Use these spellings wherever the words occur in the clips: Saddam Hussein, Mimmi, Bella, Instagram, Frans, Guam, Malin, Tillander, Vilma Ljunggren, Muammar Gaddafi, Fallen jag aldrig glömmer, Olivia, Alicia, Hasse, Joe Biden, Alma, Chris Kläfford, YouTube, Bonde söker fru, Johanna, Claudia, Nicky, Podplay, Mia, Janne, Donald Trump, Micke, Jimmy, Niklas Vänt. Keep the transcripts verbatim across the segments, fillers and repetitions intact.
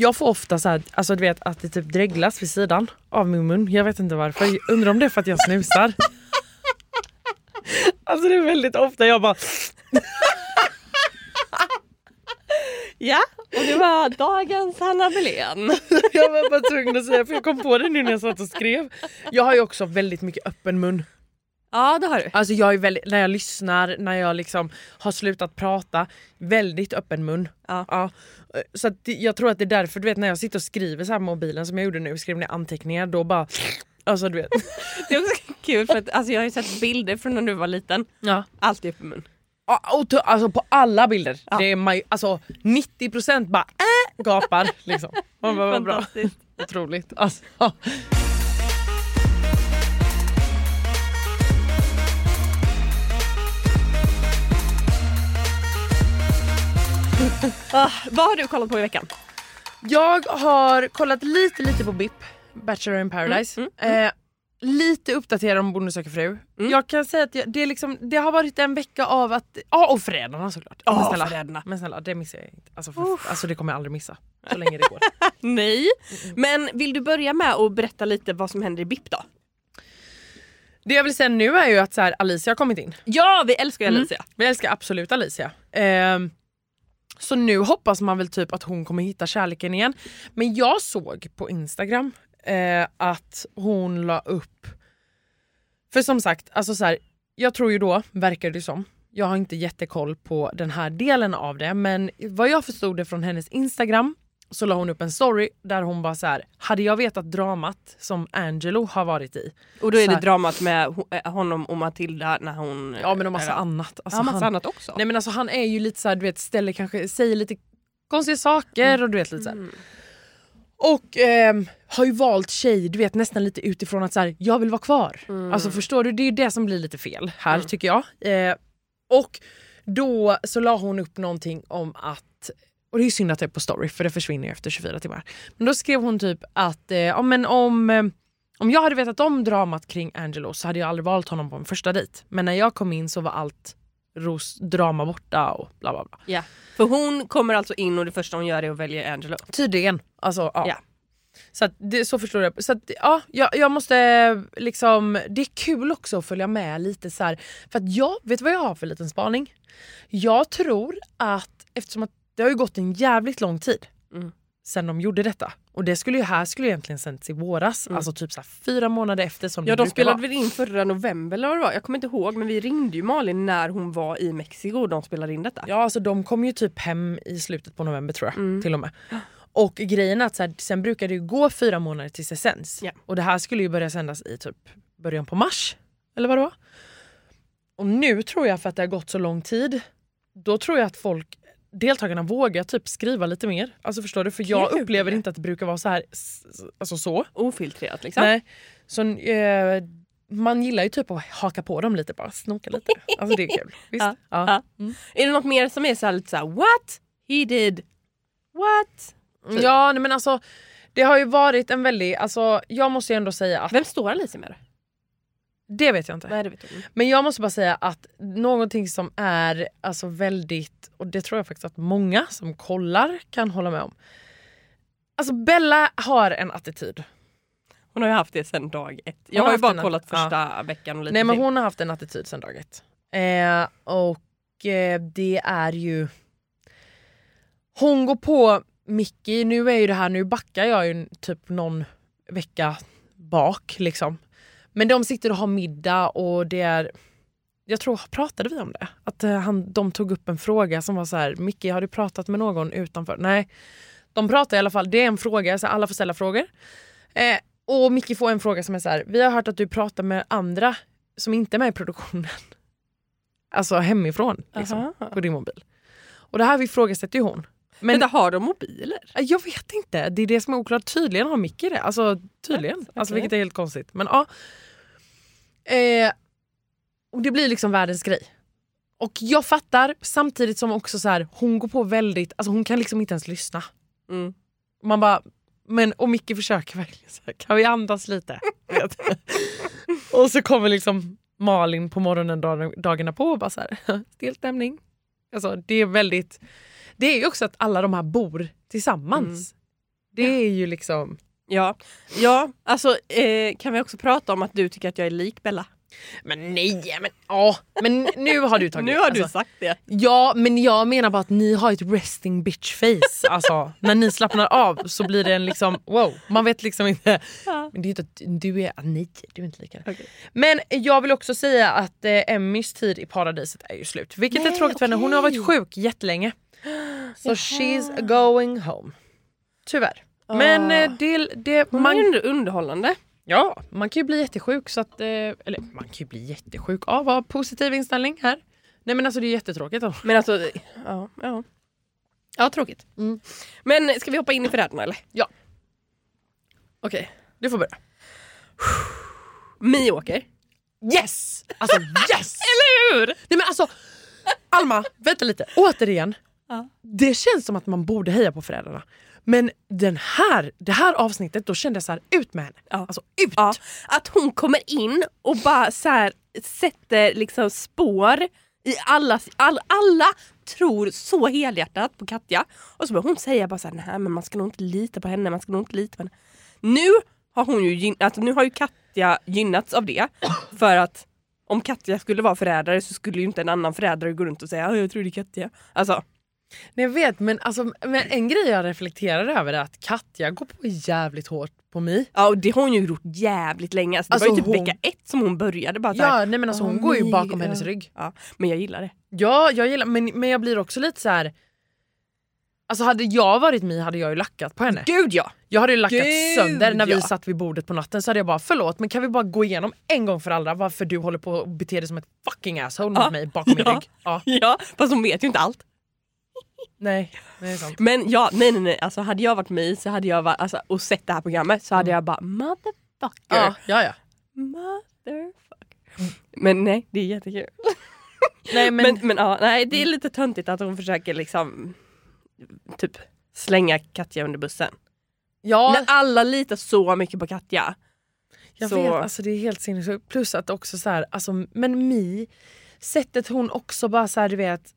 Jag får ofta så här, alltså du vet att det typ dreglas vid sidan av min mun. Jag vet inte varför. Jag undrar om det är för att jag snusar. Alltså det är väldigt ofta jag bara... Ja, och det var dagens Hanna Belén. Jag var bara tvungen att säga, för jag kom på det nu när jag satt och skrev. Jag har ju också väldigt mycket öppen mun. Ja, det har du. Alltså jag är väldigt, när jag lyssnar, när jag liksom har slutat prata, väldigt öppen mun. Ja. Ja. Så att jag tror att det är därför, du vet, när jag sitter och skriver så här mobilen som jag gjorde nu, skriver ner anteckningar, då bara... Alltså du vet. Det är också kul, för att alltså, jag har ju sett bilder från när du var liten. Ja. Allt i öppen mun. Alltså på alla bilder. Ja. Det är maj, alltså nittio procent bara äh, gapar liksom. Man bara, vad bra. Otroligt. Alltså. uh, vad har du kollat på i veckan? Jag har kollat lite lite på B I P, Bachelor in Paradise. Mm, mm, mm. Eh, lite uppdaterad om Bonde söker fru. Mm. Jag kan säga att jag, det, är liksom, det har varit en vecka av att... Ja, oh, och Förrädarna såklart. Ja, oh, Förrädarna. Men snälla, det missar jag inte. Alltså, för, alltså det kommer jag aldrig missa. Så länge det går. Nej. Mm. Men vill du börja med att berätta lite vad som händer i B I P då? Det jag vill säga nu är ju att så här, Alicia har kommit in. Ja, vi älskar Alicia. Mm. Vi älskar absolut Alicia. Eh, så nu hoppas man väl typ att hon kommer hitta kärleken igen. Men jag såg på Instagram... Eh, att hon la upp, för som sagt alltså så här, jag tror ju då, verkar det som, jag har inte jättekoll på den här delen av det, men vad jag förstod det från hennes Instagram så la hon upp en story där hon bara så här: hade jag vetat dramat som Angelo har varit i. Och då är så det här, dramat med honom och Matilda när hon... Ja, men och massa eller, annat alltså, ja, massa han, annat också. Nej men alltså han är ju lite så här, du vet, ställer kanske, säger lite konstiga saker mm. och du vet lite så här. Mm. Och eh, har ju valt tjej, du vet, nästan lite utifrån att så här, jag vill vara kvar. Mm. Alltså förstår du, det är ju det som blir lite fel här mm. tycker jag. Eh, och då så la hon upp någonting om att, och det är ju synd att det är på story för det försvinner ju efter tjugofyra timmar. Men då skrev hon typ att eh, ja, men om, eh, om jag hade vetat om dramat kring Angelo så hade jag aldrig valt honom på en första dejt. Men när jag kom in så var allt ros, drama borta och bla bla bla. Yeah. För hon kommer alltså in och det första hon gör är att välja Angelo. Tydligen. Alltså, ja. Yeah. Så att det, så förstår jag. Så att, ja, jag, jag måste liksom, det är kul också att följa med lite så här. För att jag, vet vad jag har för liten spaning? Jag tror att, eftersom att det har ju gått en jävligt lång tid mm. sen de gjorde detta. Och det skulle ju här skulle egentligen sänts i våras. Mm. Alltså typ så här fyra månader efter som ja, de spelade väl in förra november eller vad det var. Jag kommer inte ihåg, men vi ringde ju Malin när hon var i Mexiko och de spelade in detta. Ja, alltså de kom ju typ hem i slutet på november tror jag, mm. till och med. Och grejen är att så här, sen brukar det ju gå fyra månader tills det sänds. Yeah. Och det här skulle ju börja sändas i typ början på mars. Eller vad det var. Och nu tror jag, för att det har gått så lång tid, då tror jag att folk... deltagarna vågar typ skriva lite mer. Alltså förstår du? För jag Kul. upplever inte att det brukar vara så här, alltså så ofiltrerat liksom. Nej. Så eh, man gillar ju typ att haka på dem lite, bara snoka lite. Alltså det är kul. Visst? Ja, ja. Mm. Är det något mer som är så här lite så här, what he did? What? Typ. Ja, nej, men alltså det har ju varit en väldigt, alltså jag måste ju ändå säga att... Vem står Alice med? Det vet jag inte. Nej, det vet jag inte. Men jag måste bara säga att någonting som är alltså väldigt, och det tror jag faktiskt att många som kollar kan hålla med om. Alltså Bella har en attityd. Hon har ju haft det sedan dag ett. Jag hon har ju bara kollat att... första ja. veckan och lite. Nej, men hon har haft en attityd sedan dag ett. Eh, och eh, det är ju... Hon går på Micke. Nu är ju det här, nu backar jag ju typ någon vecka bak liksom. Men de sitter och har middag och det är... Jag tror, pratade vi om det? Att han, de tog upp en fråga som var så här... Micke, har du pratat med någon utanför? Nej, de pratar i alla fall. Det är en fråga, så alla får ställa frågor. Eh, och Micke får en fråga som är så här... Vi har hört att du pratar med andra som inte är med i produktionen. Alltså hemifrån, liksom, uh-huh. på din mobil. Och det här ifrågasätter ju hon. Men, Men där har de mobiler? Jag vet inte. Det är det som är oklart. Tydligen har Micke det. Alltså, tydligen. Yes, okay. Alltså, vilket är helt konstigt. Men ja... Eh, och det blir liksom världens grej. Och jag fattar, samtidigt som också så här, hon går på väldigt, alltså hon kan liksom inte ens lyssna. Mm. Man bara, men och Micke försöker verkligen så här, kan vi andas lite? Och så kommer liksom Malin på morgonen dag, dagarna på och bara så här, stelstämning. Alltså det är väldigt, det är ju också att alla de här bor tillsammans. Mm. Det är ju liksom... Ja, ja alltså eh, kan vi också prata om att du tycker att jag är lik Bella? Men nej, men ja, men nu har du tagit nu har alltså, du sagt det. Ja, men jag menar bara att ni har ett resting bitch face. Alltså, när ni slappnar av så blir det en liksom, wow, man vet liksom inte. Ja. Men det är inte att du är, nej, du är inte lika. Okay. Men jag vill också säga att eh, Emmys tid i paradiset är ju slut. Vilket nej, är tråkigt för henne, hon har varit sjuk jättelänge. Så she's going home. Tyvärr. Oh. Men eh, det, det man... är ju underhållande. Ja, man kan ju bli jättesjuk så att, eller man kan ju bli jättesjuk av ja, positiv inställning här. Nej men alltså det är jättetråkigt. Då. Men alltså, ja, ja. Ja, tråkigt. Mm. Men ska vi hoppa in i förrädarna eller? Ja. Okej, okay, du får börja. Mia åker. Yes! Alltså yes! Eller hur? Nej men alltså, Alma, vänta lite. Återigen. Ja. Det känns som att man borde heja på föräldrarna. Men den här, det här avsnittet, då kändes så här, ut med henne. Ja. Alltså, ut! Ja. Att hon kommer in och bara så här, sätter liksom spår i alla, all, alla tror så helhjärtat på Katja. Och så bara, hon säger bara så här, nej men man ska nog inte lita på henne, man ska nog inte lita på henne. Nu har hon ju, alltså, nu har ju Katja gynnats av det. För att om Katja skulle vara förrädare så skulle ju inte en annan förrädare gå runt och säga, jag tror det är Katja. Alltså... Nej, jag vet, men, alltså, men en grej jag reflekterar över är att Katja går på jävligt hårt på mig. Ja, och det har hon ju gjort jävligt länge. Alltså, det alltså, var ju typ hon... vecka ett som hon började. Bara ja, nej, men alltså, hon oh, går ju nej, bakom ja. hennes rygg. Ja, men jag gillar det. Ja, jag gillar, men, men jag blir också lite så här. Alltså hade jag varit Mia hade jag ju lackat på henne. Gud ja! Jag hade ju lackat Gud, sönder när vi ja. satt vid bordet på natten så hade jag bara, förlåt men kan vi bara gå igenom en gång för alla varför du håller på att bete dig som ett fucking asshole mot ja. mig bakom min ja. rygg. Ja. ja, fast hon vet ju inte allt. Nej, nej sant. Men ja, nej nej nej, alltså hade jag varit med så hade jag varit, alltså, och sett det här programmet så hade jag bara motherfucker. Ja, ja ja. Motherfucker. Men nej, det är jättekul. nej men men, men ja, nej, det är lite töntigt att hon försöker liksom typ slänga Katja under bussen. Ja, när alla litar så mycket på Katja. Jag så... vet, alltså det är helt sinnessjukt plus att också så här alltså men Mi sättet hon också bara så här, du vet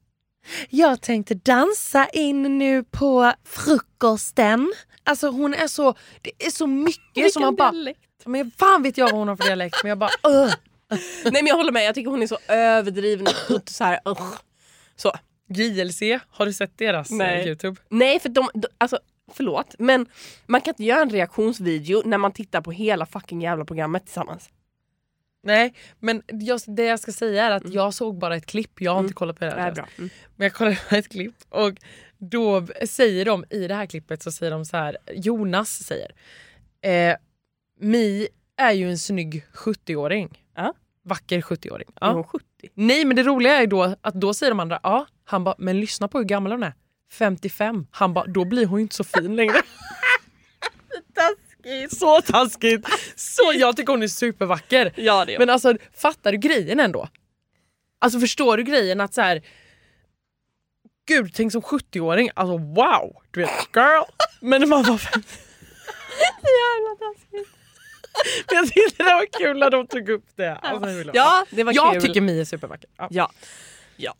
jag tänkte dansa in nu på frukosten. Alltså hon är så det är så mycket vilken som man bara dialekt. Men fan vet jag vad hon har för dialekt men jag bara uh. Nej men jag håller med. Jag tycker hon är så överdriven och så här uh. så J L C, har du sett deras Nej. YouTube? Nej för de, de alltså förlåt men man kan inte göra en reaktionsvideo när man tittar på hela fucking jävla programmet tillsammans. Nej, men jag, det jag ska säga är att mm. jag såg bara ett klipp. Jag har mm. inte kollat på det här. Det är bra. Mm. Men jag kollade på ett klipp. Och då säger de, i det här klippet så säger de så här. Jonas säger. Eh, Mi är ju en snygg sjuttioåring. Ja. Vacker sjuttioåring. Ja. Är hon sjuttio? Nej, men det roliga är då att då säger de andra. Ja, han bara, men lyssna på hur gammal hon är. femtiofem. Han bara, då blir hon ju inte så fin längre. Så taskigt. Så jag tycker hon är supervacker. Ja, det är. Men alltså, fattar du grejen ändå? Alltså, förstår du grejen att så här... Gud, tänk som sjuttioåring. Alltså, wow. Du vet, girl. Men man var fem... Jävla taskigt. Men jag tyckte det var kul när de tog upp det. Alltså, ja, det var jag kul. Jag tycker Mia är supervacker. Ja. Ja. Ja.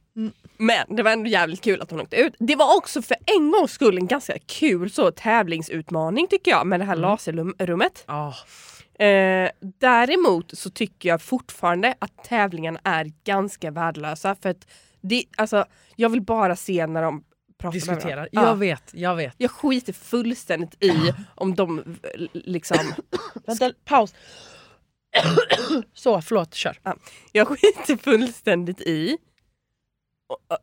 Men det var ändå jävligt kul att hon åkte ut. Det var också för en gångs skull en ganska kul så tävlingsutmaning tycker jag med det här mm. laserrummet. Oh. Eh, däremot så tycker jag fortfarande att tävlingarna är ganska värdelösa för att det, alltså, jag vill bara se när de pratar diskuterar. Ja. Jag vet, jag vet. Jag skiter fullständigt i om de liksom vänta, paus. Så, förlåt, kör. Jag skiter fullständigt i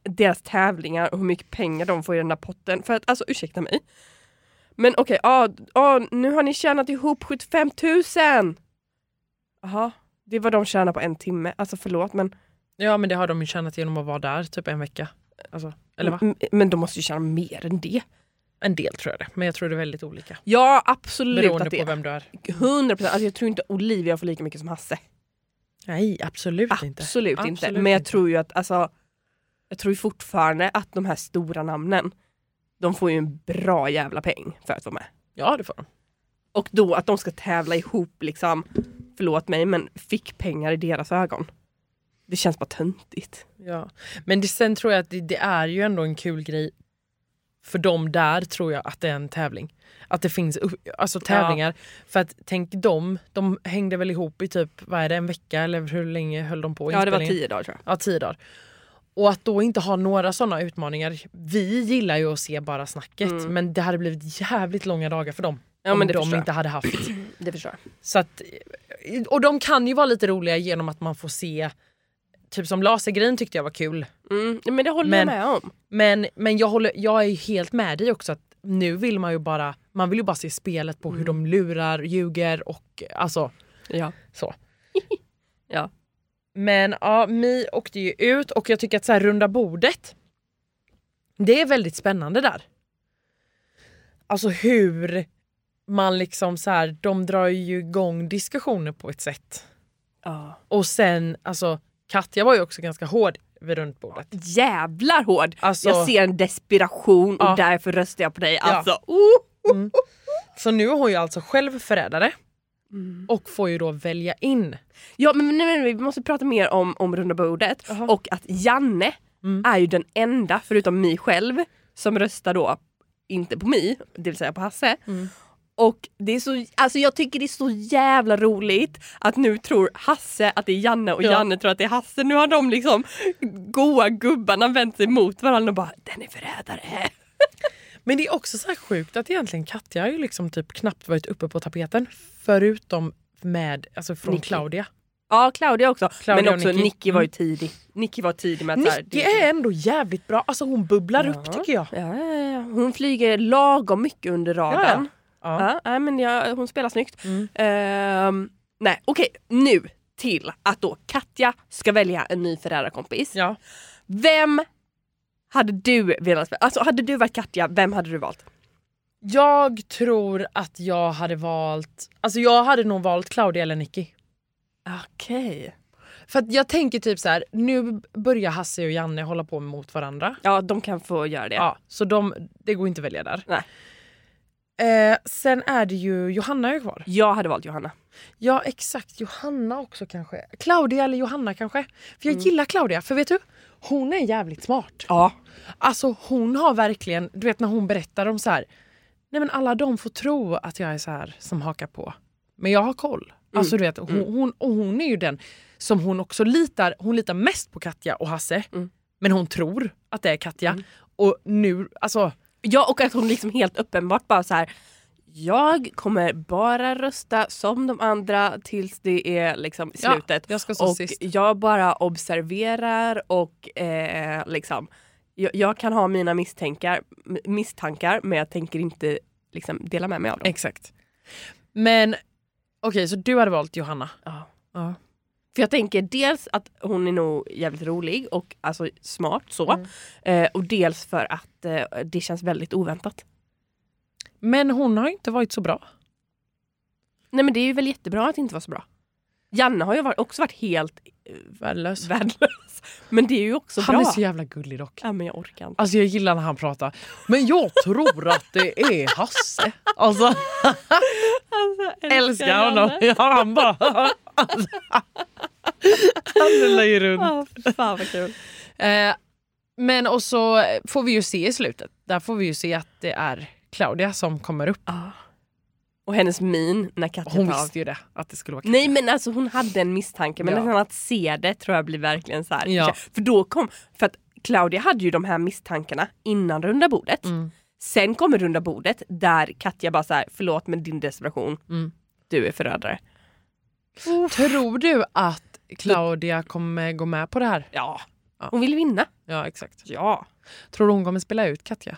deras tävlingar och hur mycket pengar de får i den där potten. För att, alltså, ursäkta mig. Men okej, okay, ah, ah, nu har ni tjänat ihop sjuttiofem tusen! Jaha, det var de tjänar på en timme. Alltså, förlåt, men... Ja, men det har de ju tjänat genom att vara där typ en vecka. Alltså, eller va? M- men de måste ju tjäna mer än det. En del tror jag det, men jag tror det är väldigt olika. Ja, absolut. Beroende att det är. På vem du är. hundra procent. Alltså, jag tror inte Olivia får lika mycket som Hasse. Nej, absolut, absolut inte. Absolut inte. Absolut men jag inte. tror ju att, alltså... Jag tror fortfarande att de här stora namnen, de får ju en bra jävla peng för att vara med. Ja, det får de. Och då att de ska tävla ihop liksom, förlåt mig, men fick pengar i deras ögon. Det känns bara töntigt. Ja, men det, sen tror jag att det, det är ju ändå en kul grej för dem där tror jag att det är en tävling. Att det finns alltså tävlingar. Ja. För att tänk dem, de hängde väl ihop i typ, vad är det, en vecka? Eller hur länge höll de på? Ja, det var tio dagar tror jag. Ja, tio dagar. Och att då inte ha några sådana utmaningar. Vi gillar ju att se bara snacket. Mm. Men det hade blivit jävligt långa dagar för dem. Ja, om men det de inte hade haft. Det förstår jag. Så att, och de kan ju vara lite roliga genom att man får se... Typ som lasergrejen tyckte jag var kul. Mm, men det håller men, jag med om. Men, men jag, håller, jag är helt med dig också. Att nu vill man ju bara... Man vill ju bara se spelet på mm. hur de lurar, ljuger och... Alltså, ja. Så. Ja. Men ja, Mi åkte ju ut. Och jag tycker att så här runda bordet... Det är väldigt spännande där. Alltså hur... Man liksom så här... De drar ju igång diskussioner på ett sätt. Ja. Och sen, alltså... Katja var ju också ganska hård vid rundbordet. Jävlar hård. Alltså, jag ser en desperation och ja. Därför röstar jag på dig. Alltså. Ja. Oh, oh, oh. Mm. Så nu är hon ju alltså själv förrädare. Mm. Och får ju då välja in. Ja, men, men vi måste prata mer om, om runda bordet. Uh-huh. Och att Janne mm. är ju den enda, förutom mig själv, som röstar då inte på mig, det vill säga på Hasse. Mm. Och det är så, alltså jag tycker det är så jävla roligt att nu tror Hasse att det är Janne och ja. Janne tror att det är Hasse. Nu har de liksom goa gubbarna vänt sig mot varandra och bara, den är förrädare. Men det är också så här sjukt att egentligen Katja har ju liksom typ knappt varit uppe på tapeten. Förutom med, alltså från Nicky. Claudia. Ja, Claudia också. Claudia men också Nicky. Nicky var ju tidig. Nicky var tidig med att Nicky här, det är, är ändå jävligt bra. Alltså hon bubblar ja. Upp tycker jag. Ja, ja, ja. Hon flyger lagom mycket under raden. Ja. Ja. Ja, men jag, hon spelar snyggt. Mm. Ehm, nej, okej. Nu till att då Katja ska välja en ny förrädarkompis. Ja. Vem hade du velat? Alltså hade du varit Katja, vem hade du valt? Jag tror att jag hade valt... Alltså jag hade nog valt Claudia eller Nicky. Okej. Okay. För att jag tänker typ så här, nu börjar Hasse och Janne hålla på mot varandra. Ja, de kan få göra det. Ja, så de, det går inte att välja där. Nej. Eh, sen är det ju Johanna är kvar. Jag hade valt Johanna. Ja, exakt. Johanna också kanske. Claudia eller Johanna kanske. För jag mm. gillar Claudia. För vet du, hon är jävligt smart. Ja. Alltså hon har verkligen, du vet när hon berättar om så här. Nej men alla de får tro att jag är så här som hakar på. Men jag har koll. Mm. Alltså du vet, hon, mm. hon, och hon är ju den som hon också litar. Hon litar mest på Katja och Hasse. Mm. Men hon tror att det är Katja. Mm. Och nu, alltså... Ja, och att hon liksom helt uppenbart bara så här. Jag kommer bara rösta som de andra tills det är liksom slutet. Ja, jag ska och sist. Jag bara observerar och eh, liksom jag, jag kan ha mina misstankar, misstankar men jag tänker inte liksom dela med mig av dem. Exakt. Men okej, okay, så du hade valt Johanna. Ja. Ja. För jag tänker dels att hon är nog jävligt rolig och alltså smart så. Mm. Eh, och dels för att eh, det känns väldigt oväntat. Men hon har inte varit så bra. Nej men det är ju väl jättebra att inte vara så bra. Janne har ju varit, också varit helt eh, värdelös. värdelös. Men det är ju också han bra. Han är så jävla gullig dock. Ja men jag orkar inte. Alltså jag gillar när han pratar. Men jag tror att det är Hasse. Alltså. alltså älskar, älskar honom. Ja han bara. Alltså. Han lilla ju runt. Oh, fan vad kul. Eh, men och så får vi ju se i slutet. Där får vi ju se att det är Claudia som kommer upp. Ah. Och hennes min när Katja hon tar. Visste ju det att det skulle vara Katja. Nej men alltså hon hade en misstanke men ja. Att se det tror jag blir verkligen så här. Ja. För då kom för att Claudia hade ju de här misstankarna innan runda bordet. Mm. Sen kommer runda bordet där Katja bara så här förlåt men din desperation. Mm. Du är förrädare. Oh. Tror du att Claudia kommer gå med på det här? Ja, hon vill vinna. Ja, exakt. Ja. Tror du hon kommer spela ut Katja?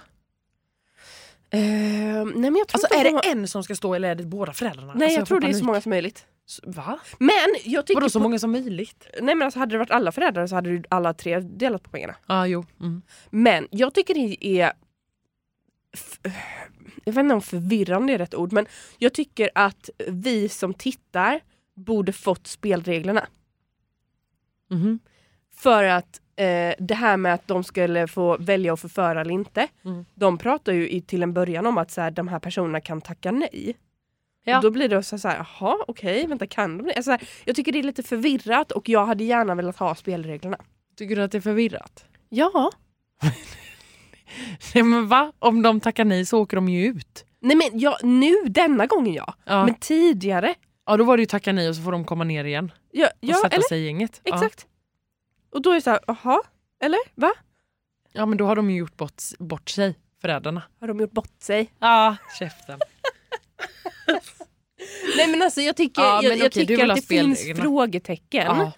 Uh, nej men jag tror alltså, inte är det hon... en som ska stå eller är det båda föräldrarna? Nej, alltså, jag, jag tror det är så många som möjligt. Va? Men jag tycker... Vadå så på... många som möjligt? Nej men alltså hade det varit alla föräldrar så hade du alla tre delat på pengarna. Ja, ah, jo. Mm. Men jag tycker det är... Jag vet inte om förvirrande är rätt ord, men jag tycker att vi som tittar borde fått spelreglerna. Mm-hmm. För att eh, det här med att de skulle få välja att förföra eller inte. Mm. De pratar ju i, till en början om att så här, de här personerna kan tacka nej. Ja. Och då blir det så här, jaha, okej, okay, vänta, kan de alltså, jag tycker det är lite förvirrat och jag hade gärna velat ha spelreglerna. Tycker du att det är förvirrat? Ja. Nej, men va? Om de tackar nej så åker de ju ut. Nej men jag, nu denna gången ja. ja. Men tidigare. Ja, då var det ju tacka nej och så får de komma ner igen. Ja, ja, och sätta eller? sig i gänget. Exakt. Ja. Och då är det så här, aha, eller va? Ja, men då har de ju gjort bort, bort sig, förrädarna. Har de gjort bort sig? Ja, käften. Nej men alltså jag tycker, ja, jag, jag okej, tycker att det finns egna. frågetecken. Ja.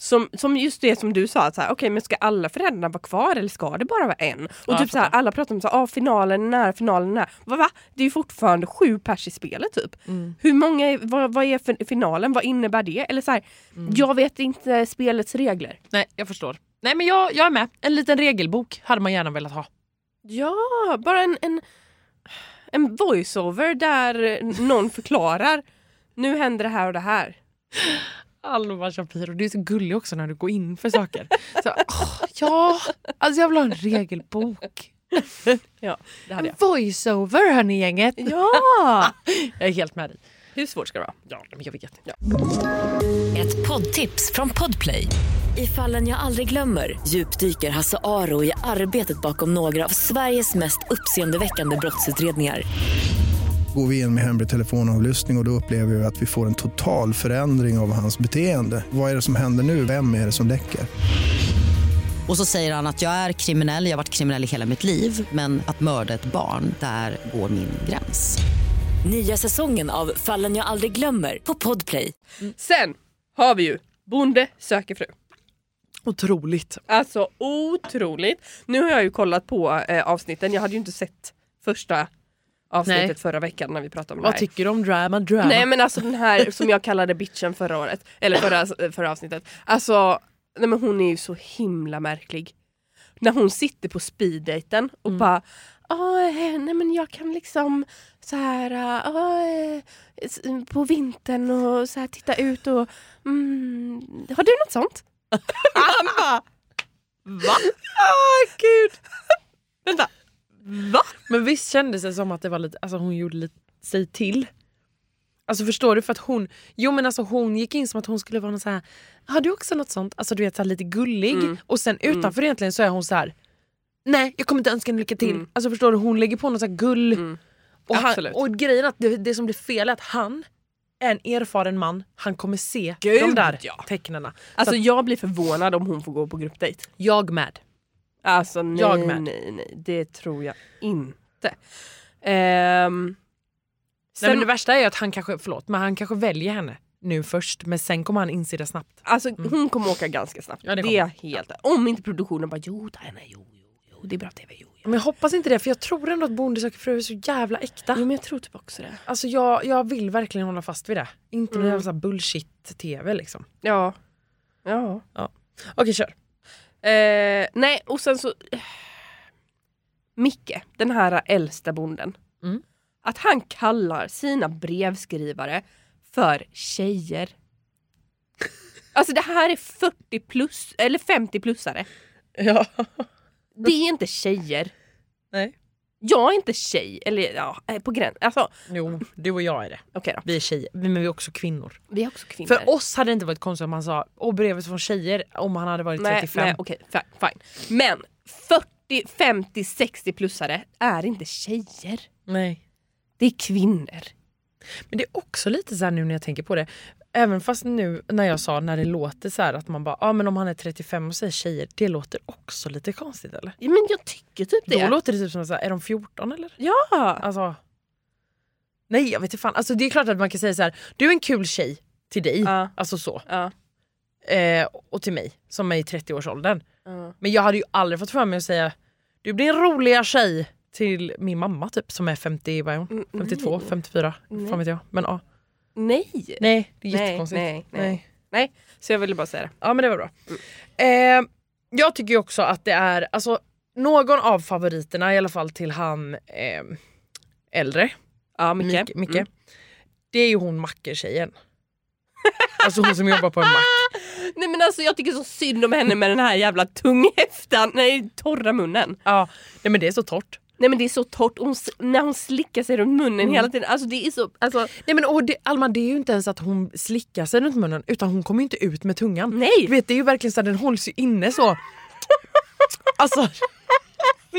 Som, som just det som du sa, att så här, okej, men ska alla föräldrarna vara kvar eller ska det bara vara en? Och ja, typ så här, alla pratar om så här, ah, finalen är, finalen är. Va, va? Det är ju fortfarande sju pers i spelet typ. Mm. Hur många, vad, vad är finalen? Vad innebär det? Eller så här, mm. jag vet inte spelets regler. Nej, jag förstår. Nej men jag, jag är med. En liten regelbok hade man gärna velat ha. Ja, bara en, en, en voiceover där någon förklarar nu händer det här och det här. Alma Shapiro, du är så gullig också när du går in för saker. Så, oh, ja, alltså jag vill ha en regelbok. Ja, det hade jag. Voiceover, hörni gänget. Ja! Jag är helt med dig. Hur svårt ska det vara? Ja, men jag vet. Ja. Ett poddtips från Podplay. I Fallen jag aldrig glömmer djupdyker Hasse Aro i arbetet bakom några av Sveriges mest uppseendeväckande brottsutredningar. Går vi in med hemlig telefonavlyssning och, och då upplever vi att vi får en total förändring av hans beteende. Vad är det som händer nu? Vem är det som läcker? Och så säger han att jag är kriminell, jag har varit kriminell i hela mitt liv. Men att mörda ett barn, där går min gräns. Nya säsongen av Fallen jag aldrig glömmer på Podplay. Mm. Sen har vi ju Bonde söker fru. Otroligt. Alltså otroligt. Nu har jag ju kollat på eh, avsnitten. Jag hade ju inte sett första avsnittet Nej. förra veckan när vi pratade om Vad det här. Vad tycker du om drama, drama? Nej men alltså den här som jag kallade bitchen förra året. Eller förra, förra avsnittet. Alltså, nej men hon är ju så himla märklig. När hon sitter på speeddaten och mm. bara, nej men jag kan liksom så här åh, på vintern och så här titta ut och mm, har du något sånt? Han bara, va? Åh gud. Vänta. Va? Men visst kändes det som att det var lite, alltså hon gjorde lite sig till. Alltså förstår du, för att hon, jo men alltså hon gick in som att hon skulle vara någon så här, har du också något sånt? Alltså du vet så här, lite gullig mm. och sen utanför mm. egentligen så är hon så här, nej jag kommer inte önska en lycka till. Mm. Alltså förstår du, hon lägger på något så här gull. Mm. Och, han, och grejen att det, det som blir fel är att han är en erfaren man, han kommer se Gud, de där ja. tecknarna. Alltså att, jag blir förvånad om hon får gå på gruppdate. Jag med. Alltså nej, jag med. nej, nej, det tror jag inte. Ehm, sen, nej, men det värsta är ju att han kanske, förlåt, men han kanske väljer henne nu först, men sen kommer han inse det snabbt. Alltså mm. hon kommer åka ganska snabbt. Ja, det, det är helt, om inte produktionen bara, jo, det är nej, jo, jo, jo, det är bra T V, jo. Men jag hoppas inte det, för jag tror ändå att Bonde söker fru är så jävla äkta. Jo, men jag tror typ också det. Alltså jag, jag vill verkligen hålla fast vid det. Inte mm. någon jävla bullshit-tv liksom. Ja. Ja. ja. Okej, kör. Eh, nej, och sen så eh, Micke, den här äldsta bonden. Mm. Att han kallar sina brevskrivare för tjejer. Alltså det här är fyrtio plus, eller femtio plusare. Ja. Det är inte tjejer. Nej. Jag är inte tjej, eller ja, på gräns. Alltså. Jo, du och jag är det. Okej då. Vi är tjejer, men vi är också kvinnor. Vi är också kvinnor. För oss hade det inte varit konstigt om man sa, åh brevet från tjejer, om han hade varit nej, trettiofem. Nej, okej, okay, fine. Men fyrtio, femtio, sextio plusare är inte tjejer. Nej. Det är kvinnor. Men det är också lite så här nu när jag tänker på det. Även fast nu när jag sa, när det låter så här att man bara, ja ah, men om han är trettiofem och säger tjejer, det låter också lite konstigt eller? Ja men jag tycker typ det. Då låter det typ som att, är de fjorton eller? Ja! Alltså, nej jag vet inte fan, alltså det är klart att man kan säga så här, du är en kul tjej till dig, uh. alltså så. Uh. Eh, och till mig, som är i trettioårsåldern. Uh. Men jag hade ju aldrig fått för mig att säga, du blir en rolig tjej till min mamma typ, som är femtio, vad är hon? femtiotvå, femtiofyra, nej. Fan vet jag, men ja. Ah. Nej. Nej, det är nej, jättekonstigt. Nej, nej. nej, nej. Så jag ville bara säga det. Ja, men det var bra. Mm. Eh, jag tycker ju också att det är, alltså, någon av favoriterna, i alla fall till han eh, äldre. Ja, Micke. Micke. Mm. Det är ju hon mackertjejen. Alltså hon som jobbar på en mack. Nej, men alltså jag tycker så synd om henne med den här jävla tunghäftan. Nej, torra munnen. Ja, nej men det är så torrt. Nej men det är så torrt, hon, när hon slickar sig runt munnen mm. hela tiden, alltså det är så alltså... Nej men och det, Alma, det är ju inte ens att hon slickar sig runt munnen, utan hon kommer ju inte ut med tungan. Nej. Du vet, det är ju verkligen så att den hålls ju inne så. Alltså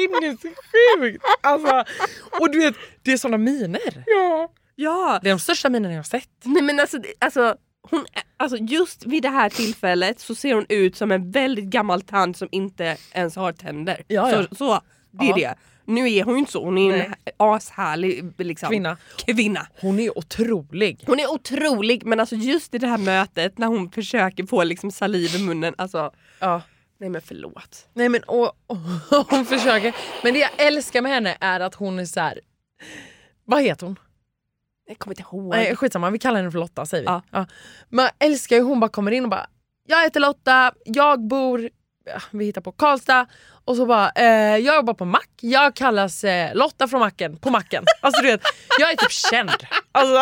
sinnessjukt. Alltså, och du vet, det är sådana miner. Ja. Ja. Det är de största minerna jag har sett. Nej, men alltså, alltså, hon, alltså just vid det här tillfället så ser hon ut som en väldigt gammal tant som inte ens har tänder. Ja, ja. Så, så det är ja. det. Nu är hon ju inte så. Hon är en ashärlig liksom, kvinna. kvinna. Hon är otrolig. Hon är otrolig, men alltså just i det här mötet när hon försöker få liksom saliv i munnen. Alltså, ja. Nej men förlåt. Nej men och, och, hon försöker. Men det jag älskar med henne är att hon är så här. Vad heter hon? Jag kommer inte ihåg. Nej, skitsamma, vi kallar henne för Lotta, säger vi. Ja. Ja. Men jag älskar ju hon bara kommer in och bara, jag heter Lotta, jag bor... vi hittar på Karlstad och så bara eh, jag jobbar på Mac, jag kallas eh, Lotta från Macken, på Macken. Alltså du vet, jag är typ känd. Alltså,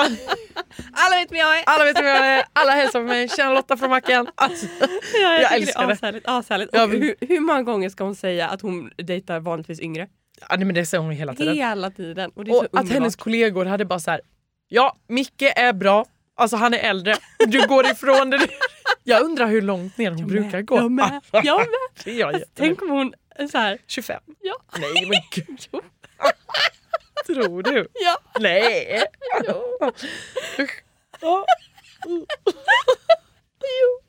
alla vet vem jag är. Alla vet vem jag är. Alla hälsar på mig, tjena Lotta från Macken. Alltså, ja, jag, jag älskar det. Ashärligt, ashärligt. Och hur, hur många gånger ska hon säga att hon dejtar vanligtvis yngre? Ja, nej, men det säger hon hela tiden. Hela tiden. Och, det är och så att hennes kollegor hade bara så här, ja, Micke är bra. Alltså han är äldre. Du går ifrån det. Jag undrar hur långt ner hon jag brukar med, gå. Jag med. Jag med. Jag alltså, tänk om hon så här tjugofem. Ja. Nej men gud. Tror du? Ja. Nej. Jo. Ja. Jo.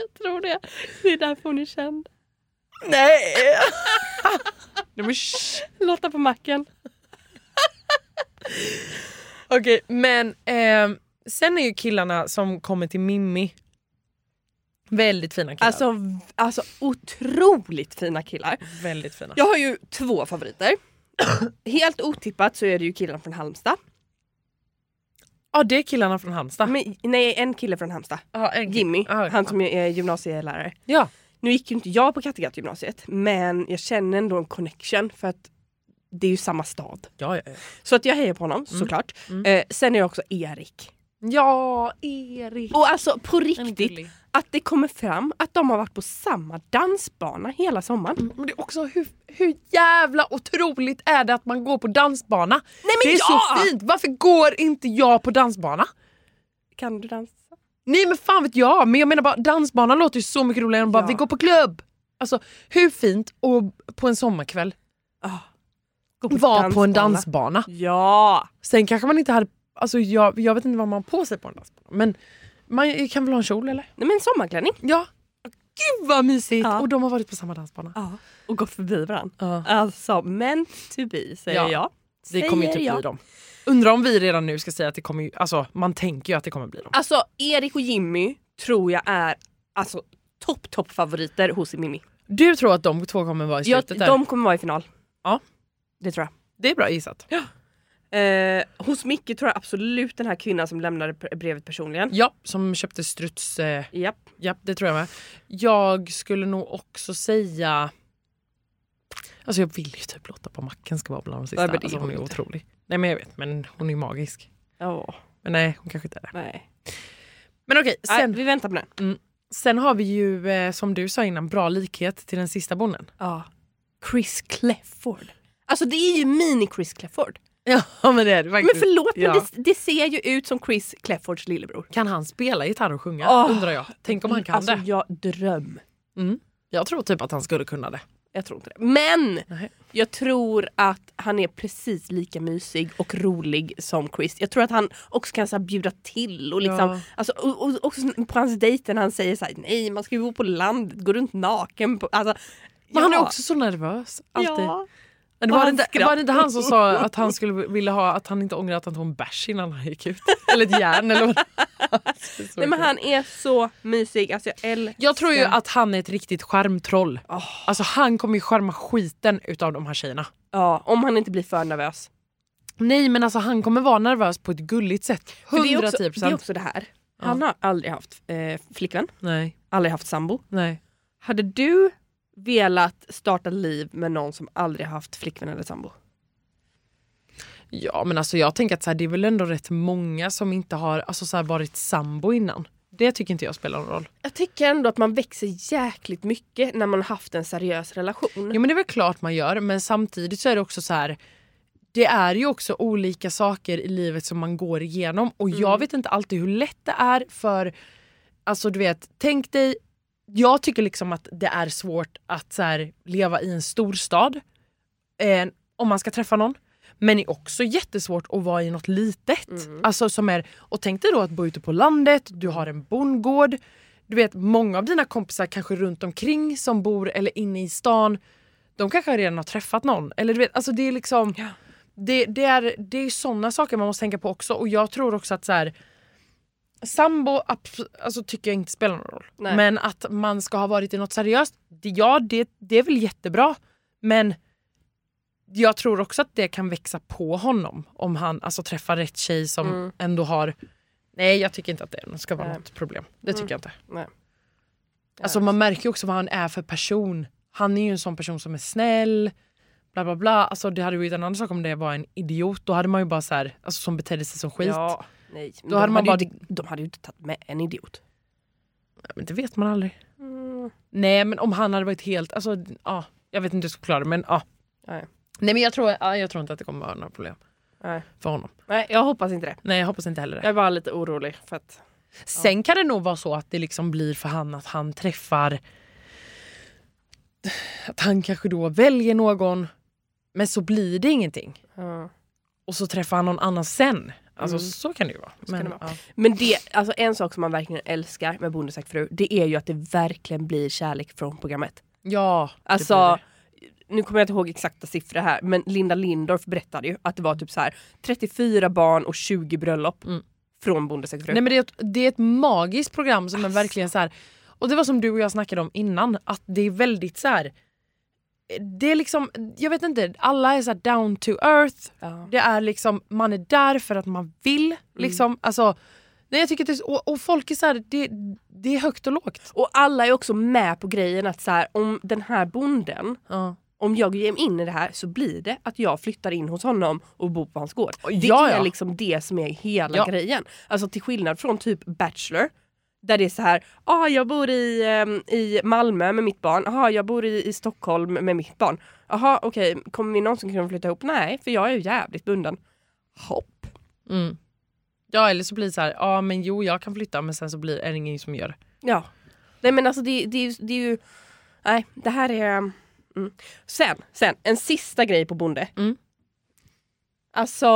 Jag tror det. Det är därför hon är känd. Nej. Nej men shh. Lotta på Macken. Okej, men eh, sen är ju killarna som kommer till Mimmi väldigt fina killar. Alltså, alltså otroligt fina killar. Väldigt fina. Jag har ju två favoriter. Helt otippat så är det ju killarna från Halmstad. Ja, det är killarna från Halmstad. Men, nej, en kille från Halmstad. Aha, en kille. Jimmy, Aha, han som är gymnasielärare. Ja. Nu gick ju inte jag på Kattegatt-gymnasiet, men jag känner ändå en connection för att det är ju samma stad. Ja, ja, ja. Så att jag hejar på honom, mm. såklart. Mm. Eh, sen är jag också Erik. Ja, Erik. Och alltså, på riktigt, att det kommer fram att de har varit på samma dansbana hela sommaren. Mm. Men det är också, hur, hur jävla otroligt är det att man går på dansbana? Nej, men det är ja! Så fint. Varför går inte jag på dansbana? Kan du dansa? Nej, men fan vet jag. Men jag menar bara, dansbanan låter ju så mycket roligare än bara, ja. vi går på klubb. Alltså, hur fint och på en sommarkväll. Ja. Oh. På var på en dansbana. Ja. Sen kanske man inte hade... Alltså jag, jag vet inte vad man på sig på en dansbana. Men man kan väl ha en kjol eller? Nej, men en sommarklänning. Ja. Gud vad mysigt. Ja. Och de har varit på samma dansbana. Ja. Och gått förbi varandra. Ja. Alltså meant to be, säger ja. jag. Säger det kommer ju inte bli dem. Undrar om vi redan nu ska säga att det kommer... Alltså man tänker ju att det kommer bli dem. Alltså Erik och Jimmy tror jag är... Alltså topp, topp favoriter hos Mimmi. Du tror att de två kommer vara i slutet där? Ja, de kommer vara i final. Ja. Det tror jag. Det är bra gissat. Ja. Eh, hos Micke tror jag absolut den här kvinnan som lämnade brevet personligen. Ja, som köpte struts. Eh, Japp. Japp, det tror jag med. Jag skulle nog också säga... Alltså jag vill ju typ låta på Macken ska vara bland de sista. Nej, alltså, hon är inte. Otrolig. Nej, men jag vet. Men hon är ju magisk. Ja. Men nej, hon kanske inte är det. Nej. Men okej, sen... Nej, vi väntar på den. Mm, sen har vi ju, eh, som du sa innan, bra likhet till den sista bonden. Ja. Chris Kläfford. Alltså det är ju mini Chris Kläfford. Ja, men det är det faktiskt. Men förlåt, men ja. det, det ser ju ut som Chris Kläffords lillebror. Kan han spela gitarr och sjunga, oh, undrar jag. Tänk om han kan alltså, det. Alltså, jag dröm. Mm. Jag tror typ att han skulle kunna det. Jag tror inte det. Men nej. Jag tror att han är precis lika mysig och rolig som Chris. Jag tror att han också kan så här, bjuda till. Och, liksom, ja. alltså, och, och också på hans dejten när han säger så här, nej, man ska ju bo på landet, gå runt naken. På, alltså, men ja. Han är också så nervös, alltid. Ja. Det var, inte, var det inte han som sa att han skulle vilja ha att han inte ångrar att han tog en bärs innan han gick ut? Eller ett järn? Eller alltså, nej, men han är så mysig. Alltså, jag, äl- jag tror ju att han är ett riktigt skärmtroll. Oh. Alltså, han kommer ju skärma skiten utav de här tjejerna. Ja, om han inte blir för nervös. Nej, men alltså, han kommer vara nervös på ett gulligt sätt. hundra tio procent. Det är också det, är också det här. Ja. Han har aldrig haft eh, flickvän. Nej. Aldrig haft sambo. Nej. Hade du... velat starta liv med någon som aldrig haft flickvän eller sambo? Ja, men alltså jag tänker att så här, det är väl ändå rätt många som inte har alltså, så här, varit sambo innan. Det tycker inte jag spelar någon roll. Jag tycker ändå att man växer jäkligt mycket när man har haft en seriös relation. Jo, men det är väl klart man gör. Men samtidigt så är det också så här, det är ju också olika saker i livet som man går igenom. Och mm. jag vet inte alltid hur lätt det är för, alltså du vet, tänk dig jag tycker liksom att det är svårt att så här, leva i en stor stad eh, om man ska träffa någon. Men det är också jättesvårt att vara i något litet. Mm. Alltså som är, och tänk dig då att bo ute på landet, du har en bondgård. Du vet, många av dina kompisar kanske runt omkring som bor eller inne i stan, de kanske redan har träffat någon. Eller du vet, alltså det är liksom... Ja. Det, det är, det är sådana saker man måste tänka på också. Och jag tror också att så här, sambo alltså, tycker jag inte spelar någon roll. Nej. Men att man ska ha varit i något seriöst, det, ja, det, det är väl jättebra. Men... jag tror också att det kan växa på honom om han alltså träffar rätt tjej som mm. ändå har... Nej, jag tycker inte att det ska vara Nej. Något problem. Det tycker mm. jag inte. Nej. Alltså man märker ju också vad han är för person. Han är ju en sån person som är snäll, bla bla bla. Alltså det hade ju varit en annan sak om det var en idiot. Då hade man ju bara så här, alltså som betedde sig som skit. Ja, nej. Då hade de, man hade bara... inte, de hade ju inte tagit med en idiot. Nej, men det vet man aldrig. Mm. Nej, men om han hade varit helt... Alltså, ja, jag vet inte hur jag ska klara det, men ja. Nej. Nej, men jag tror, jag tror inte att det kommer vara några problem. Nej. För honom. Nej, jag hoppas inte det. Nej, jag hoppas inte heller det. Jag är bara lite orolig. För att, sen ja. Kan det nog vara så att det liksom blir för han att han träffar... Att han kanske då väljer någon, men så blir det ingenting. Ja. Och så träffar han någon annan sen. Alltså mm. så kan det ju vara. Men, det vara. Ja. Men det, alltså, en sak som man verkligen älskar med Bonde söker fru, det är ju att det verkligen blir kärlek från programmet. Ja, alltså... Det blir det. Nu kommer jag inte ihåg exakta siffror här, men Linda Lindorf berättade ju att det var typ så här trettiofyra barn och tjugo bröllop mm. från Bonde söker fru. Nej, men det är ett, det är ett magiskt program som alltså. Är verkligen så här, och det var som du och jag snackade om innan, att det är väldigt så här, det är liksom, jag vet inte, alla är så här down to earth. Ja. Det är liksom, man är där för att man vill liksom, mm. alltså nej, jag tycker att det är, och, och folk är så här, det, det är högt och lågt. Och alla är också med på grejen att så här, om den här bonden ja. Om jag ger mig in i det här så blir det att jag flyttar in hos honom och bor på hans gård. Det ja, ja. Är liksom det som är hela ja. Grejen. Alltså till skillnad från typ Bachelor. Där det är så här, ah, jag bor i, um, i Malmö med mitt barn. Aha, jag bor i, i Stockholm med mitt barn. Aha, okej, okay. Kommer vi någonsin kunna flytta ihop? Nej, för jag är ju jävligt bunden. Hopp. Mm. Ja, eller så blir det så här, ja ah, men jo, jag kan flytta. Men sen så blir det ingen som gör det. Ja, nej men alltså det, det, det är ju... Nej, det här är... Mm. Sen, sen, en sista grej på Bonde. Mm. Alltså,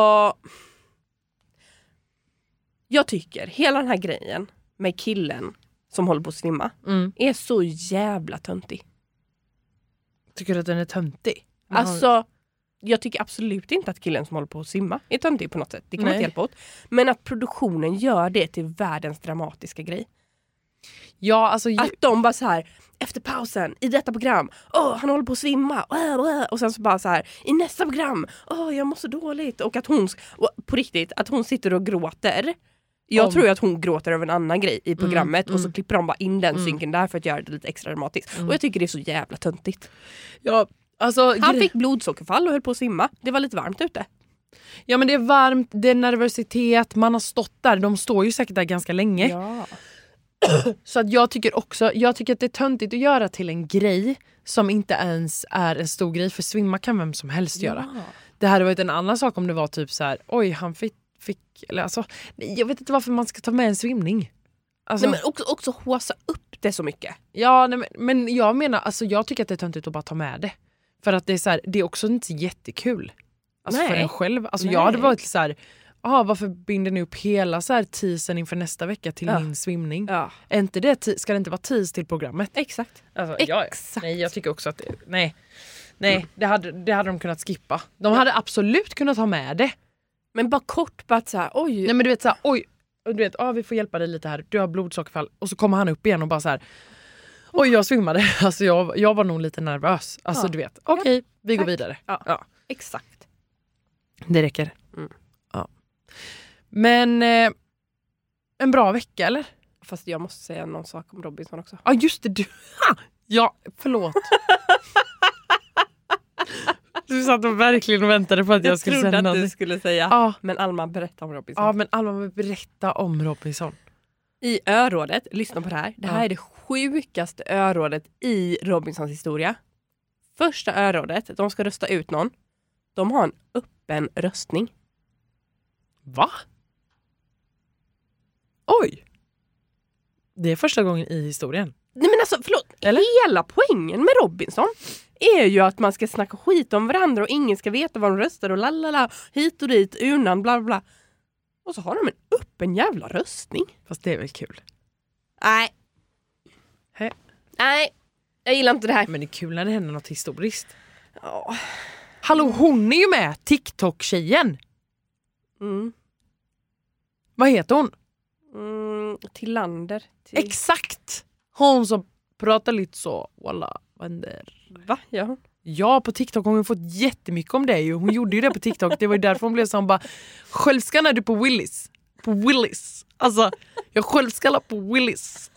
jag tycker hela den här grejen med killen som håller på att svimma mm. är så jävla töntig. Tycker du att den är töntig? Man alltså, har... jag tycker absolut inte att killen som håller på att svimma är töntig på något sätt. Det kan man inte hjälpa åt. Men att produktionen gör det till världens dramatiska grej. Ja, alltså, ju... att de bara så här efter pausen i detta program, åh, han håller på att svimma och sen så bara så här i nästa program, åh, jag mår så dåligt, och att hon på riktigt att hon sitter och gråter. Jag Om. tror att hon gråter över en annan grej i programmet mm, och så mm. klipper de bara in den mm. synken där för att göra det lite extra dramatiskt. Mm. Och jag tycker det är så jävla töntigt. Ja, alltså, han fick blodsockerfall och höll på att svimma. Det var lite varmt ute. Ja, men det är varmt, det är nervositet, man har stått där, de står ju säkert där ganska länge. Ja. Så att jag tycker också, jag tycker att det är töntigt att göra till en grej som inte ens är en stor grej, för svimma kan vem som helst ja. göra. Det här var ju en annan sak om det var typ så här, oj han fick, fick eller alltså, jag vet inte varför man ska ta med en svimning. Alltså, nej, men också, också håsa upp det så mycket. Ja, nej, men, men jag menar, alltså jag tycker att det är töntigt att bara ta med det. För att det är så här, det är också inte jättekul. Alltså nej. För en själv. Alltså nej. Jag hade varit så här... Ja, varför binder ni upp hela så här tisen inför nästa vecka till ja. Min svimning? Ja. Är inte det tis, ska det inte vara tis till programmet? Exakt. Alltså, exakt. Jag, nej, jag tycker också att det, nej. Nej, mm. det hade det hade de kunnat skippa. De hade ja. Absolut kunnat ha med det. Men bara kort bara så här, oj. Nej, men du vet så här, oj, du vet, ja, vi får hjälpa dig lite här. Du har blodsockerfall, och så kommer han upp igen och bara så här. Oj, jag svimmade. Alltså jag jag var nog lite nervös. Alltså ja. Du vet. Okej, okay, vi Tack. Går vidare. Ja. Ja, exakt. Det räcker. Mm. Men eh, en bra vecka, eller? Fast jag måste säga någon sak om Robinson också. Ja, ah, just det, du. Ha! Ja, förlåt. Du satt och verkligen väntade på att jag, jag skulle säga något. Jag trodde att du skulle säga. Ah. Men Alma, berätta om Robinson. Ja, ah, men Alma, berätta om Robinson. I örådet, lyssna på det här. Det här ah. är det sjukaste örådet i Robinsons historia. Första örådet, de ska rösta ut någon. De har en öppen röstning. Va? Oj! Det är första gången i historien. Nej men alltså, förlåt. Eller? Hela poängen med Robinson är ju att man ska snacka skit om varandra och ingen ska veta vad de röstar och lalala, hit och dit, unan, bla bla. Och så har de en öppen jävla röstning. Fast det är väl kul? Nej. He. Nej, jag gillar inte det här. Men det är kul när det händer något historiskt. Oh. Hallå, hon är ju med, TikTok-tjejen. Mm. Vad heter hon? Mm, Tillander. Till... Exakt! Hon som pratar lite så, walla, vad händer? Va? Ja. Ja, på TikTok har hon fått jättemycket om det ju. Hon gjorde ju det på TikTok. Det var ju därför hon blev så, hon bara, självskannar du på Willis? På Willis. Alltså, jag självskallar på Willis.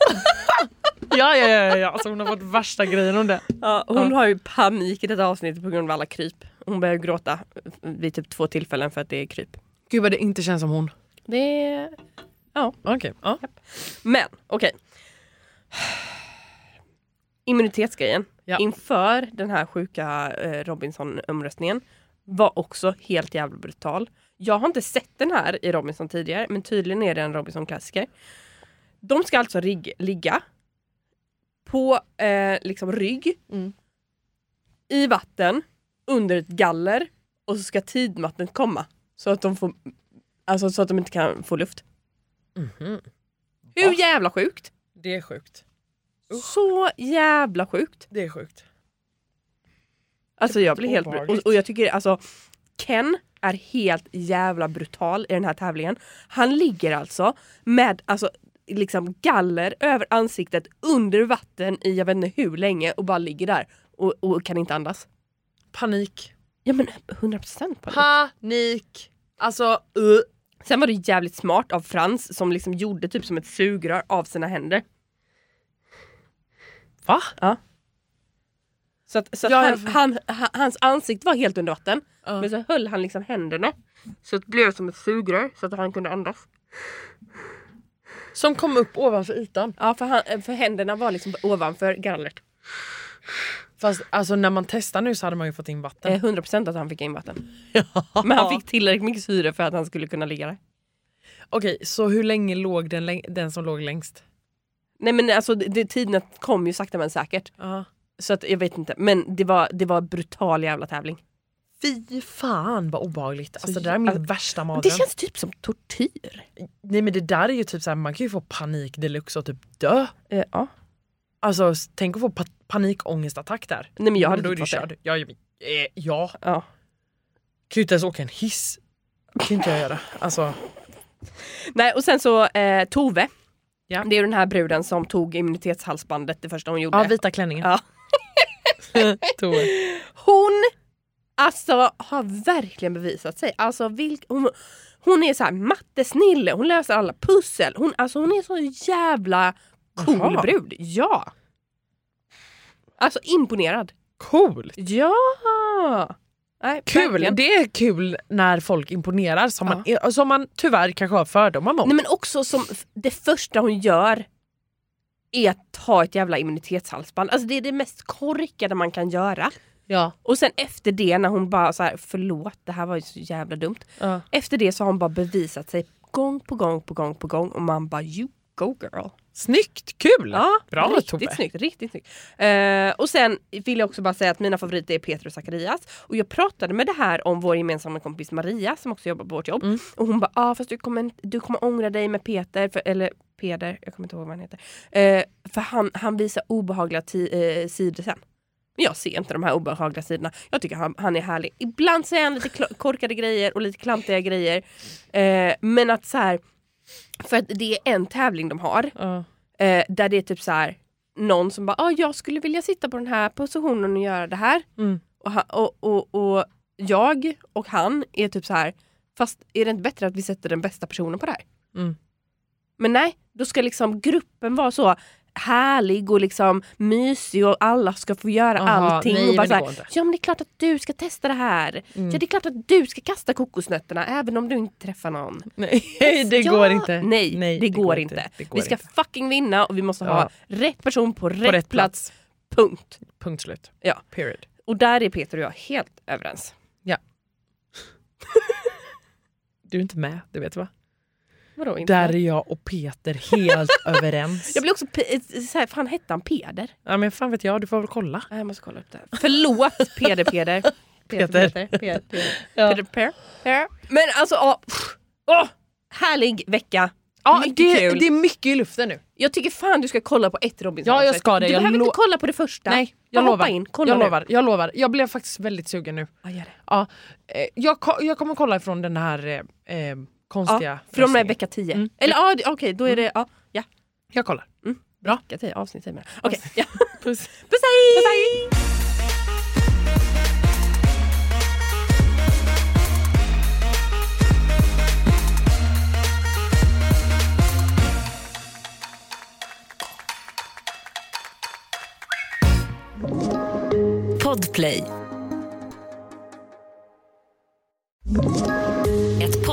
Ja, ja, ja, ja. Alltså, hon har fått värsta grejen om det. Ja, hon ja. har ju panik i detta avsnitt på grund av alla kryp. Hon börjar gråta vid typ två tillfällen för att det är kryp. Gud vad det inte känns som hon. Det är... Ja. Okej. Okay. Ja. Men, okej. Okay. Immunitetsgrejen ja. inför den här sjuka eh, Robinson-omröstningen var också helt jävla brutal. Jag har inte sett den här i Robinson tidigare, men tydligen är det en Robinson-klassiker. De ska alltså rig- ligga på eh, liksom rygg mm. i vatten under ett galler och så ska tidmatten komma så att de får, alltså så att de inte kan få luft. Mm-hmm. Hur jävla sjukt? Det är sjukt. Usch. Så jävla sjukt. Det är sjukt. Alltså jag blir helt... Och, och jag tycker alltså... Ken är helt jävla brutal i den här tävlingen. Han ligger alltså med alltså, liksom galler över ansiktet under vatten i jag vet inte hur länge och bara ligger där och, och kan inte andas. Panik. Ja men hundra procent panik. Panik. Alltså... Uh. Sen var det jävligt smart av Frans som liksom gjorde typ som ett sugrör av sina händer. Va? Ja. Så att, så att han, han, han, hans ansikt var helt under vatten. Uh. Men så höll han liksom händerna. Så att det blev som ett sugrör så att han kunde andas. Som kom upp ovanför ytan. Ja, för, han, för händerna var liksom ovanför gallret. Fast alltså, när man testar nu så hade man ju fått in vatten. Eh, hundra procent att han fick in vatten. Ja. Men han fick tillräckligt mycket syre för att han skulle kunna ligga där. Okej, så hur länge låg den, den som låg längst? Nej men alltså det, tiden kom ju sakta men säkert. Uh-huh. Så att jag vet inte. Men det var, det var en brutal jävla tävling. Fy fan vad obehagligt. Alltså så, det där är min alltså, värsta mardröm. Det känns typ som tortyr. Nej men det där är ju typ såhär, man kan ju få panik deluxe och typ dö. Ja. Uh-huh. Alltså tänk att få pa- panikångestattack där. Nej men jag hade inte fått det. Ja. Ja. ja. Uh-huh. Kan ju inte ens åka en hiss. Kan inte jag göra. Alltså. Nej och sen så eh, Tove. Ja. Det är den här bruden som tog immunitetshalsbandet det första hon gjorde. Ja, vita klänningen. Ja. Hon alltså har verkligen bevisat sig. Alltså, vilk, hon, hon är så här mattesnille. Hon löser alla pussel. Hon, alltså, hon är så jävla cool Aha. brud. Ja. Alltså imponerad. Coolt. Ja. Nej, kul, verkligen. Det är kul när folk imponerar som, ja. man, som man tyvärr kanske har fördomar mot. Nej men också som det första hon gör är att ta ett jävla immunitetshalsband. Alltså det är det mest korkade man kan göra. Ja. Och sen efter det när hon bara så här, förlåt det här var ju så jävla dumt. Ja. Efter det så har hon bara bevisat sig gång på gång på gång på gång och man bara you go girl. Snyggt, kul! Ja, bra, riktigt Tove. Snyggt, riktigt snyggt. Eh, och sen vill jag också bara säga att mina favoriter är Peter och Zacharias. Och jag pratade med det här om vår gemensamma kompis Maria som också jobbar på vårt jobb. Mm. Och hon bara, ah, fast du kommer, du kommer ångra dig med Peter, för, eller Peder, jag kommer inte ihåg vad han heter. Eh, för han, han visar obehagliga ti- eh, sidor sen. Men jag ser inte de här obehagliga sidorna. Jag tycker han, han är härlig. Ibland säger han lite kl- korkade grejer och lite klantiga grejer. Eh, men att så här... För att det är en tävling de har uh. eh, där det är typ så här någon som bara, ah, jag skulle vilja sitta på den här positionen och göra det här mm. och, han, och, och, och jag och han är typ så här, fast är det inte bättre att vi sätter den bästa personen på det här mm. men nej, då ska liksom gruppen vara så härlig och liksom mysig och alla ska få göra Aha, allting nej, och bara så här, ja men det är klart att du ska testa det här mm. ja det är klart att du ska kasta kokosnötterna även om du inte träffar någon nej det ja, går inte nej, nej det, det går, går inte, inte. Det går vi ska inte. Fucking vinna och vi måste ja. ha rätt person på, på rätt, rätt plats. plats punkt punkt slut ja. Period. Och där är Peter och jag helt överens ja du är inte med, det vet du va Vadå, inte där är jag och Peter helt överens. Jag blir också pe- så här, fan hette han Peder? Ja men fan vet jag, du får väl kolla. Nej, jag måste kolla upp det. Förlåt Peder Peder. Peter Peter Peter Peter Peter. Ja. Men alltså åh, åh, härlig vecka. Ja, det, kul. Det är mycket i luften nu. Jag tycker fan du ska kolla på ett Robinson. Ja, jag ska det. Du jag behöver lo- inte kolla på det första. Nej, jag lovar. In, kolla jag, lovar. jag lovar. Jag blev faktiskt väldigt sugen nu. Ja, gör det. Ja, jag, jag kommer kolla ifrån den här eh, konstiga... Ja, från med vecka tio. Mm. Eller ja, okej, okay, då är det... Ja, ja. Jag kollar. Mm. Bra. Vecka tio, avsnitt tio. Okej, ja. Puss. Puss, hej! Puss, hej! Podplay. Ett